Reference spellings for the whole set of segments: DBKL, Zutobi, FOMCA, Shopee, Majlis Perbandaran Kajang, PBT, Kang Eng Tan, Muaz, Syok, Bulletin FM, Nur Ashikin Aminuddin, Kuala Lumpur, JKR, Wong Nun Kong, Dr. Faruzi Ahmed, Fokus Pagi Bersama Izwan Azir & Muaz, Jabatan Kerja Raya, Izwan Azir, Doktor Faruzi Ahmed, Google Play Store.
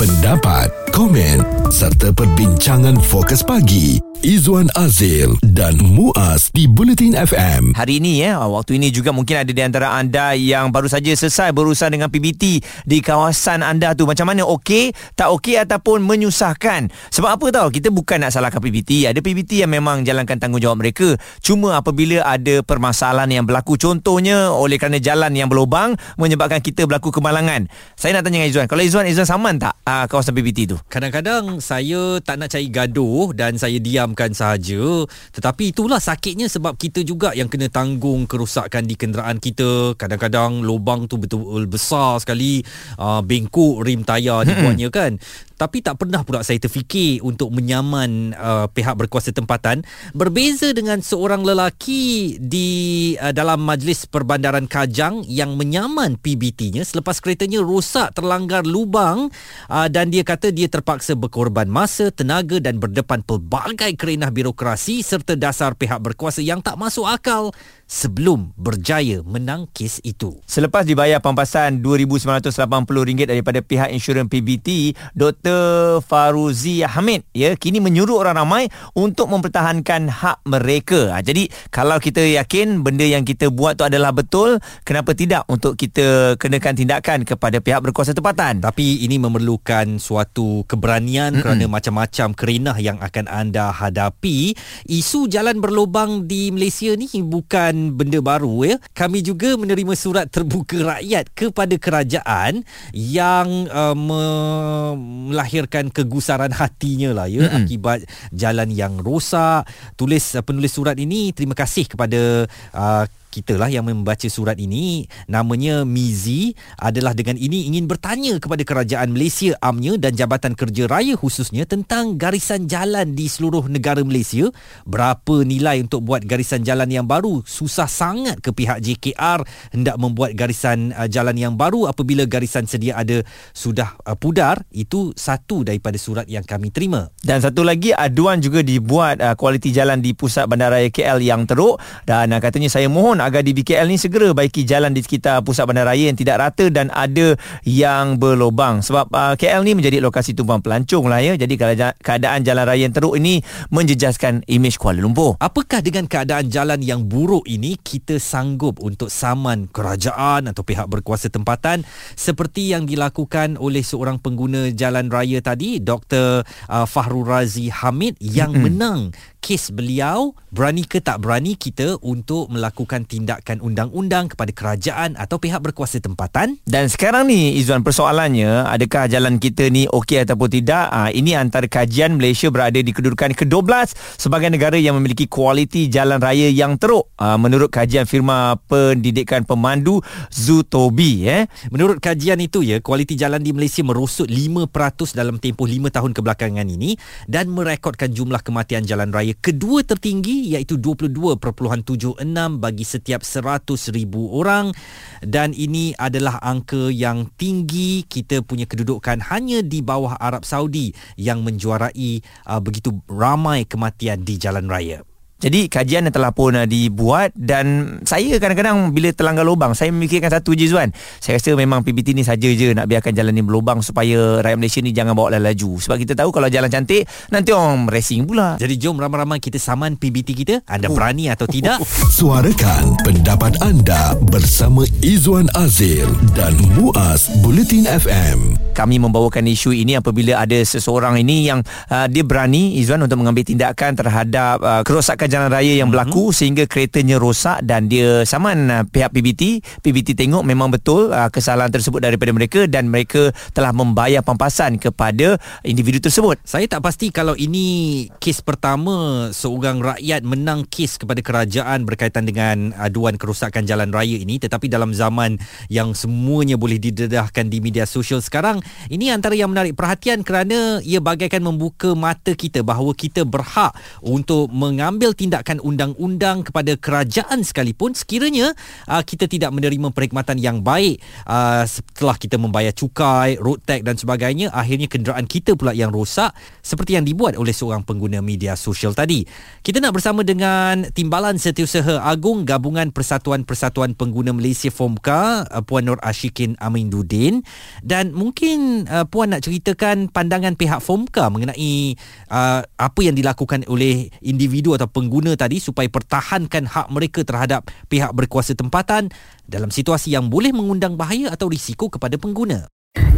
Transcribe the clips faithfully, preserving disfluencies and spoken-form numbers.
pendapat, komen serta perbincangan Fokus Pagi Izwan Azir dan Muaz di Bulletin F M. Hari ini ya, waktu ini juga mungkin ada di antara anda yang baru saja selesai berurusan dengan P B T di kawasan anda tu. Macam mana, okey, tak okey ataupun menyusahkan? Sebab apa tahu, kita bukan nak salahkan P B T. Ada P B T yang memang jalankan tanggungjawab mereka. Cuma apabila ada permasalahan yang berlaku, contohnya oleh kerana jalan yang berlubang menyebabkan kita berlaku kemalangan. Saya nak tanya dengan Izwan. Kalau Izwan, Izwan saman tak uh, kawasan P B T tu? Kadang-kadang saya tak nak cari gaduh dan saya diam sahaja, tetapi itulah sakitnya, sebab kita juga yang kena tanggung kerosakan di kenderaan kita. Kadang-kadang lubang tu betul besar sekali, uh, bengkok rim tayar dibuatnya kan. Tapi tak pernah pula saya terfikir untuk menyaman uh, pihak berkuasa tempatan. Berbeza dengan seorang lelaki di uh, dalam Majlis Perbandaran Kajang yang menyaman P B T-nya selepas keretanya rosak terlanggar lubang, uh, dan dia kata dia terpaksa berkorban masa, tenaga dan berdepan pelbagai kerana birokrasi serta dasar pihak berkuasa yang tak masuk akal sebelum berjaya menang kes itu. Selepas dibayar pampasan dua ribu sembilan ratus lapan puluh ringgit daripada pihak insurans P B T, Doktor Faruzi Ahmed ya kini menyuruh orang ramai untuk mempertahankan hak mereka. Jadi kalau kita yakin benda yang kita buat tu adalah betul, kenapa tidak untuk kita kenakan tindakan kepada pihak berkuasa tempatan? Tapi ini memerlukan suatu keberanian, mm-mm, kerana macam-macam kerenah yang akan anda hadapi. Hadapi isu jalan berlubang di Malaysia ni bukan benda baru ya. Kami juga menerima surat terbuka rakyat kepada kerajaan yang uh, melahirkan kegusaran hatinya lah ya, mm-hmm, akibat jalan yang rosak. Tulis penulis surat ini, terima kasih kepada uh, kitalah yang membaca surat ini. Namanya Mizi adalah, dengan ini ingin bertanya kepada kerajaan Malaysia amnya dan Jabatan Kerja Raya khususnya tentang garisan jalan di seluruh negara Malaysia. Berapa nilai untuk buat garisan jalan yang baru? Susah sangat ke pihak J K R hendak membuat garisan uh, jalan yang baru apabila garisan sedia ada sudah uh, pudar? Itu satu daripada surat yang kami terima. Dan satu lagi aduan juga dibuat uh, kualiti jalan di pusat bandaraya K L yang teruk, dan uh, katanya saya mohon agar D B K L ni segera baiki jalan di sekitar pusat bandaraya yang tidak rata dan ada yang berlubang. Sebab uh, K L ni menjadi lokasi tumpang pelancong lah ya. Jadi keadaan jalan raya yang teruk ini menjejaskan imej Kuala Lumpur. Apakah dengan keadaan jalan yang buruk ini kita sanggup untuk saman kerajaan atau pihak berkuasa tempatan seperti yang dilakukan oleh seorang pengguna jalan raya tadi, Doktor uh, Faruzi Ahmed yang mm-hmm. menang kes beliau? Berani ke tak berani kita untuk melakukan tindakan undang-undang kepada kerajaan atau pihak berkuasa tempatan? Dan sekarang ni Izwan, persoalannya adakah jalan kita ni okey ataupun tidak? Ha, ini antara kajian Malaysia berada di kedudukan kedua belas sebagai negara yang memiliki kualiti jalan raya yang teruk, ha, menurut kajian firma pendidikan pemandu Zutobi. Eh. Menurut kajian itu ya, kualiti jalan di Malaysia merosot lima peratus dalam tempoh lima tahun kebelakangan ini dan merekodkan jumlah kematian jalan raya kedua tertinggi iaitu dua puluh dua perpuluhan tujuh enam bagi setiap seratus ribu orang, dan ini adalah angka yang tinggi. Kita punya kedudukan hanya di bawah Arab Saudi yang menjuarai uh, begitu ramai kematian di jalan raya. Jadi kajian yang telah pun dibuat, dan saya kadang-kadang bila terlanggar lubang saya memikirkan satu je Zuan. Saya rasa memang P B T ni saja je nak biarkan jalan ni berlubang supaya rakyat Malaysia ni jangan bawa laju. Sebab kita tahu kalau jalan cantik nanti orang racing pula. Jadi jom ramai-ramai kita saman P B T kita. Anda oh. berani atau tidak? Suarakan pendapat anda bersama Izwan Azir dan Muaz Bulletin F M. Kami membawakan isu ini apabila ada seseorang ini yang uh, dia berani Izwan untuk mengambil tindakan terhadap uh, kerosakan jalan raya yang berlaku sehingga keretanya rosak, dan dia saman uh, pihak P B T. P B T tengok memang betul uh, kesalahan tersebut daripada mereka dan mereka telah membayar pampasan kepada individu tersebut. Saya tak pasti kalau ini kes pertama seorang rakyat menang kes kepada kerajaan berkaitan dengan aduan kerosakan jalan raya ini, tetapi dalam zaman yang semuanya boleh didedahkan di media sosial sekarang, ini antara yang menarik perhatian kerana ia bagaikan membuka mata kita bahawa kita berhak untuk mengambil tindakan undang-undang kepada kerajaan sekalipun sekiranya uh, kita tidak menerima perkhidmatan yang baik. Uh, setelah kita membayar cukai, road tax dan sebagainya, akhirnya kenderaan kita pula yang rosak seperti yang dibuat oleh seorang pengguna media sosial tadi. Kita nak bersama dengan Timbalan Setiausaha Agung Gabungan Persatuan-Persatuan Pengguna Malaysia FOMCA, uh, Puan Nur Ashikin Aminuddin, dan mungkin mungkin uh, Puan nak ceritakan pandangan pihak FOMCA mengenai uh, apa yang dilakukan oleh individu atau pengguna tadi supaya pertahankan hak mereka terhadap pihak berkuasa tempatan dalam situasi yang boleh mengundang bahaya atau risiko kepada pengguna.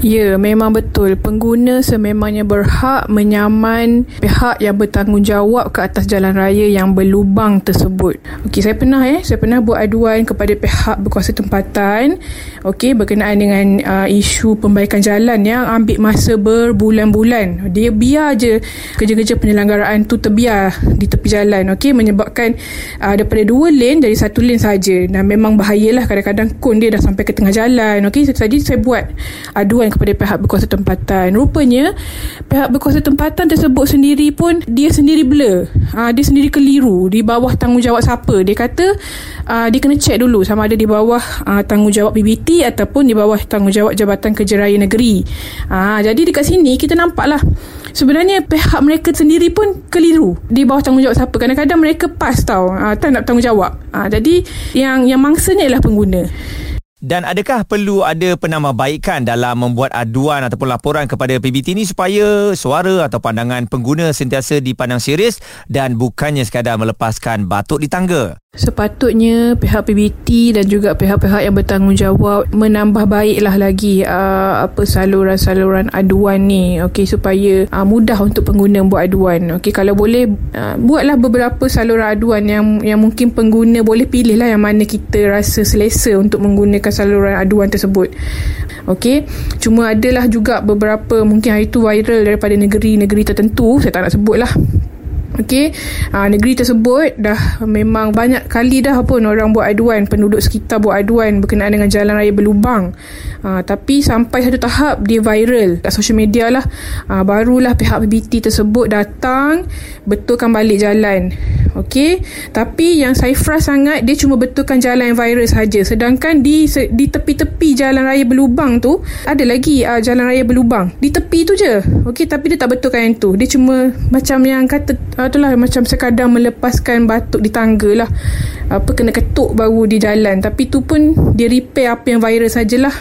Ya, memang betul. Pengguna sememangnya berhak menyaman pihak yang bertanggungjawab ke atas jalan raya yang berlubang tersebut. Okey, saya pernah eh, saya pernah buat aduan kepada pihak berkuasa tempatan, okey, berkenaan dengan uh, isu pembaikan jalan yang ambil masa berbulan-bulan. Dia biar je kerja-kerja penyelenggaraan tu terbiar di tepi jalan, okey, menyebabkan uh, daripada dua lane jadi satu lane saja. Dan memang bahayalah, kadang-kadang kon dia dah sampai ke tengah jalan. Okey, jadi saya buat aduan kepada pihak berkuasa tempatan. Rupanya pihak berkuasa tempatan tersebut sendiri pun dia sendiri blur, ha, dia sendiri keliru di bawah tanggungjawab siapa. Dia kata uh, dia kena cek dulu sama ada di bawah uh, tanggungjawab P B T ataupun di bawah tanggungjawab Jabatan Kerja Raya Negeri. ha, Jadi dekat sini kita nampaklah sebenarnya pihak mereka sendiri pun keliru di bawah tanggungjawab siapa. Kadang-kadang mereka pas tau, uh, tak nak bertanggungjawab. ha, Jadi yang yang mangsanya ialah pengguna. Dan adakah perlu ada penambahbaikan dalam membuat aduan ataupun laporan kepada P B T ini supaya suara atau pandangan pengguna sentiasa dipandang serius dan bukannya sekadar melepaskan batuk di tangga? Sepatutnya pihak P B T dan juga pihak-pihak yang bertanggungjawab menambah baiklah lagi uh, apa saluran-saluran aduan ni, okey, supaya uh, mudah untuk pengguna buat aduan. Okey, kalau boleh uh, buatlah beberapa saluran aduan yang yang mungkin pengguna boleh pilihlah yang mana kita rasa selesa untuk menggunakan saluran aduan tersebut. Okey, cuma adalah juga beberapa mungkin hari tu viral daripada negeri-negeri tertentu, saya tak nak sebutlah. Okey, ha, negeri tersebut dah memang banyak kali dah pun orang buat aduan, penduduk sekitar buat aduan berkenaan dengan jalan raya berlubang. Ha, tapi sampai satu tahap dia viral kat social media lah. Ha, barulah pihak P B T tersebut datang betulkan balik jalan. Okey, tapi yang saya frust sangat, dia cuma betulkan jalan yang viral saja. Sedangkan di di tepi-tepi jalan raya berlubang tu ada lagi ha, jalan raya berlubang. Di tepi tu je. Okey, tapi dia tak betulkan yang tu. Dia cuma macam yang kata itulah, macam sekadar melepaskan batuk di tangga lah, apa, kena ketuk baru di jalan. Tapi tu pun dia repair apa yang viral sajalah.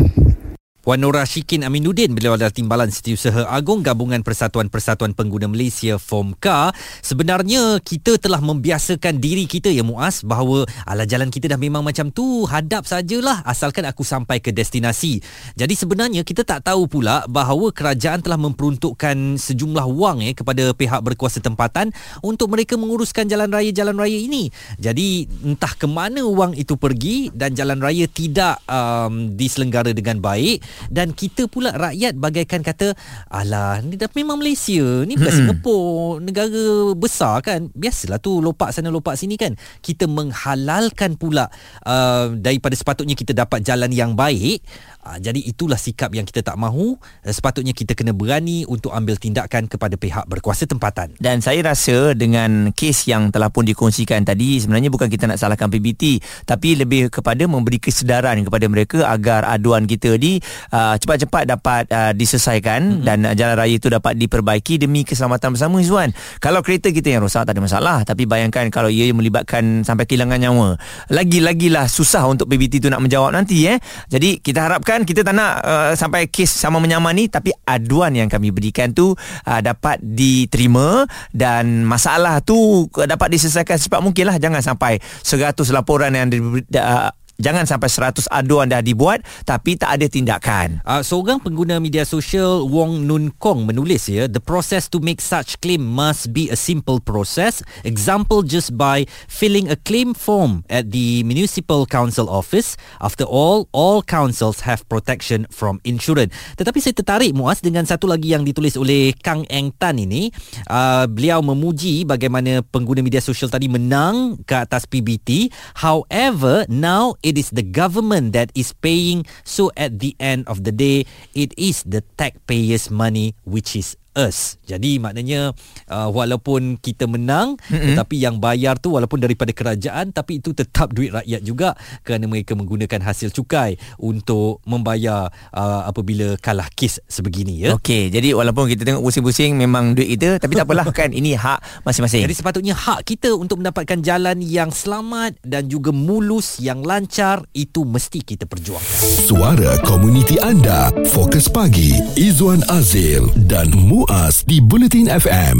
Puan Nur Ashikin Aminuddin, beliau adalah Timbalan Setiausaha Agung Gabungan Persatuan-Persatuan Pengguna Malaysia FOMCA. Sebenarnya kita telah membiasakan diri kita, ya Muaz, bahawa ala jalan kita dah memang macam tu, hadap sajalah asalkan aku sampai ke destinasi. Jadi sebenarnya kita tak tahu pula bahawa kerajaan telah memperuntukkan sejumlah wang eh, kepada pihak berkuasa tempatan untuk mereka menguruskan jalan raya-jalan raya ini. Jadi entah ke mana wang itu pergi dan jalan raya tidak um, diselenggara dengan baik. Dan kita pula rakyat bagaikan kata, alah, ni dah memang Malaysia, ni bukan Singapura, negara besar kan, biasalah tu lopak sana lopak sini kan. Kita menghalalkan pula uh, daripada sepatutnya kita dapat jalan yang baik. uh, Jadi itulah sikap yang kita tak mahu. uh, Sepatutnya kita kena berani untuk ambil tindakan kepada pihak berkuasa tempatan. Dan saya rasa dengan kes yang telah pun dikongsikan tadi, sebenarnya bukan kita nak salahkan P B T, tapi lebih kepada memberi kesedaran kepada mereka agar aduan kita di Uh, cepat-cepat dapat uh, diselesaikan, mm-hmm. dan uh, jalan raya itu dapat diperbaiki demi keselamatan bersama, Izwan. Kalau kereta kita yang rosak tak ada masalah, tapi bayangkan kalau ia melibatkan sampai kehilangan nyawa, lagi-lagilah susah untuk P B T itu nak menjawab nanti eh. Jadi kita harapkan, kita tak nak uh, sampai kes sama menyaman ni, tapi aduan yang kami berikan tu uh, dapat diterima dan masalah tu dapat diselesaikan secepat mungkin lah. Jangan sampai seratus laporan yang diberi, uh, jangan sampai seratus aduan dah dibuat tapi tak ada tindakan. Uh, seorang pengguna media sosial, Wong Nun Kong, menulis ya, the process to make such claim must be a simple process. Example, just by filling a claim form at the municipal council office. After all, all councils have protection from insurance. Tetapi saya tertarik, Muaz, dengan satu lagi yang ditulis oleh Kang Eng Tan ini. Uh, beliau memuji bagaimana pengguna media sosial tadi menang ke atas P B T. However, now it is the government that is paying, so at the end of the day it is the taxpayers' money which is us. Jadi maknanya uh, walaupun kita menang, mm-hmm, tetapi yang bayar tu walaupun daripada kerajaan, tapi itu tetap duit rakyat juga kerana mereka menggunakan hasil cukai untuk membayar uh, apabila kalah kes sebegini, ya. Okey, jadi walaupun kita tengok pusing-pusing memang duit kita, tapi tak apalah kan, ini hak masing-masing. Jadi sepatutnya hak kita untuk mendapatkan jalan yang selamat dan juga mulus, yang lancar, itu mesti kita perjuangkan. Suara komuniti anda, Fokus Pagi Izwan Azir dan Muaz di Bulletin F M.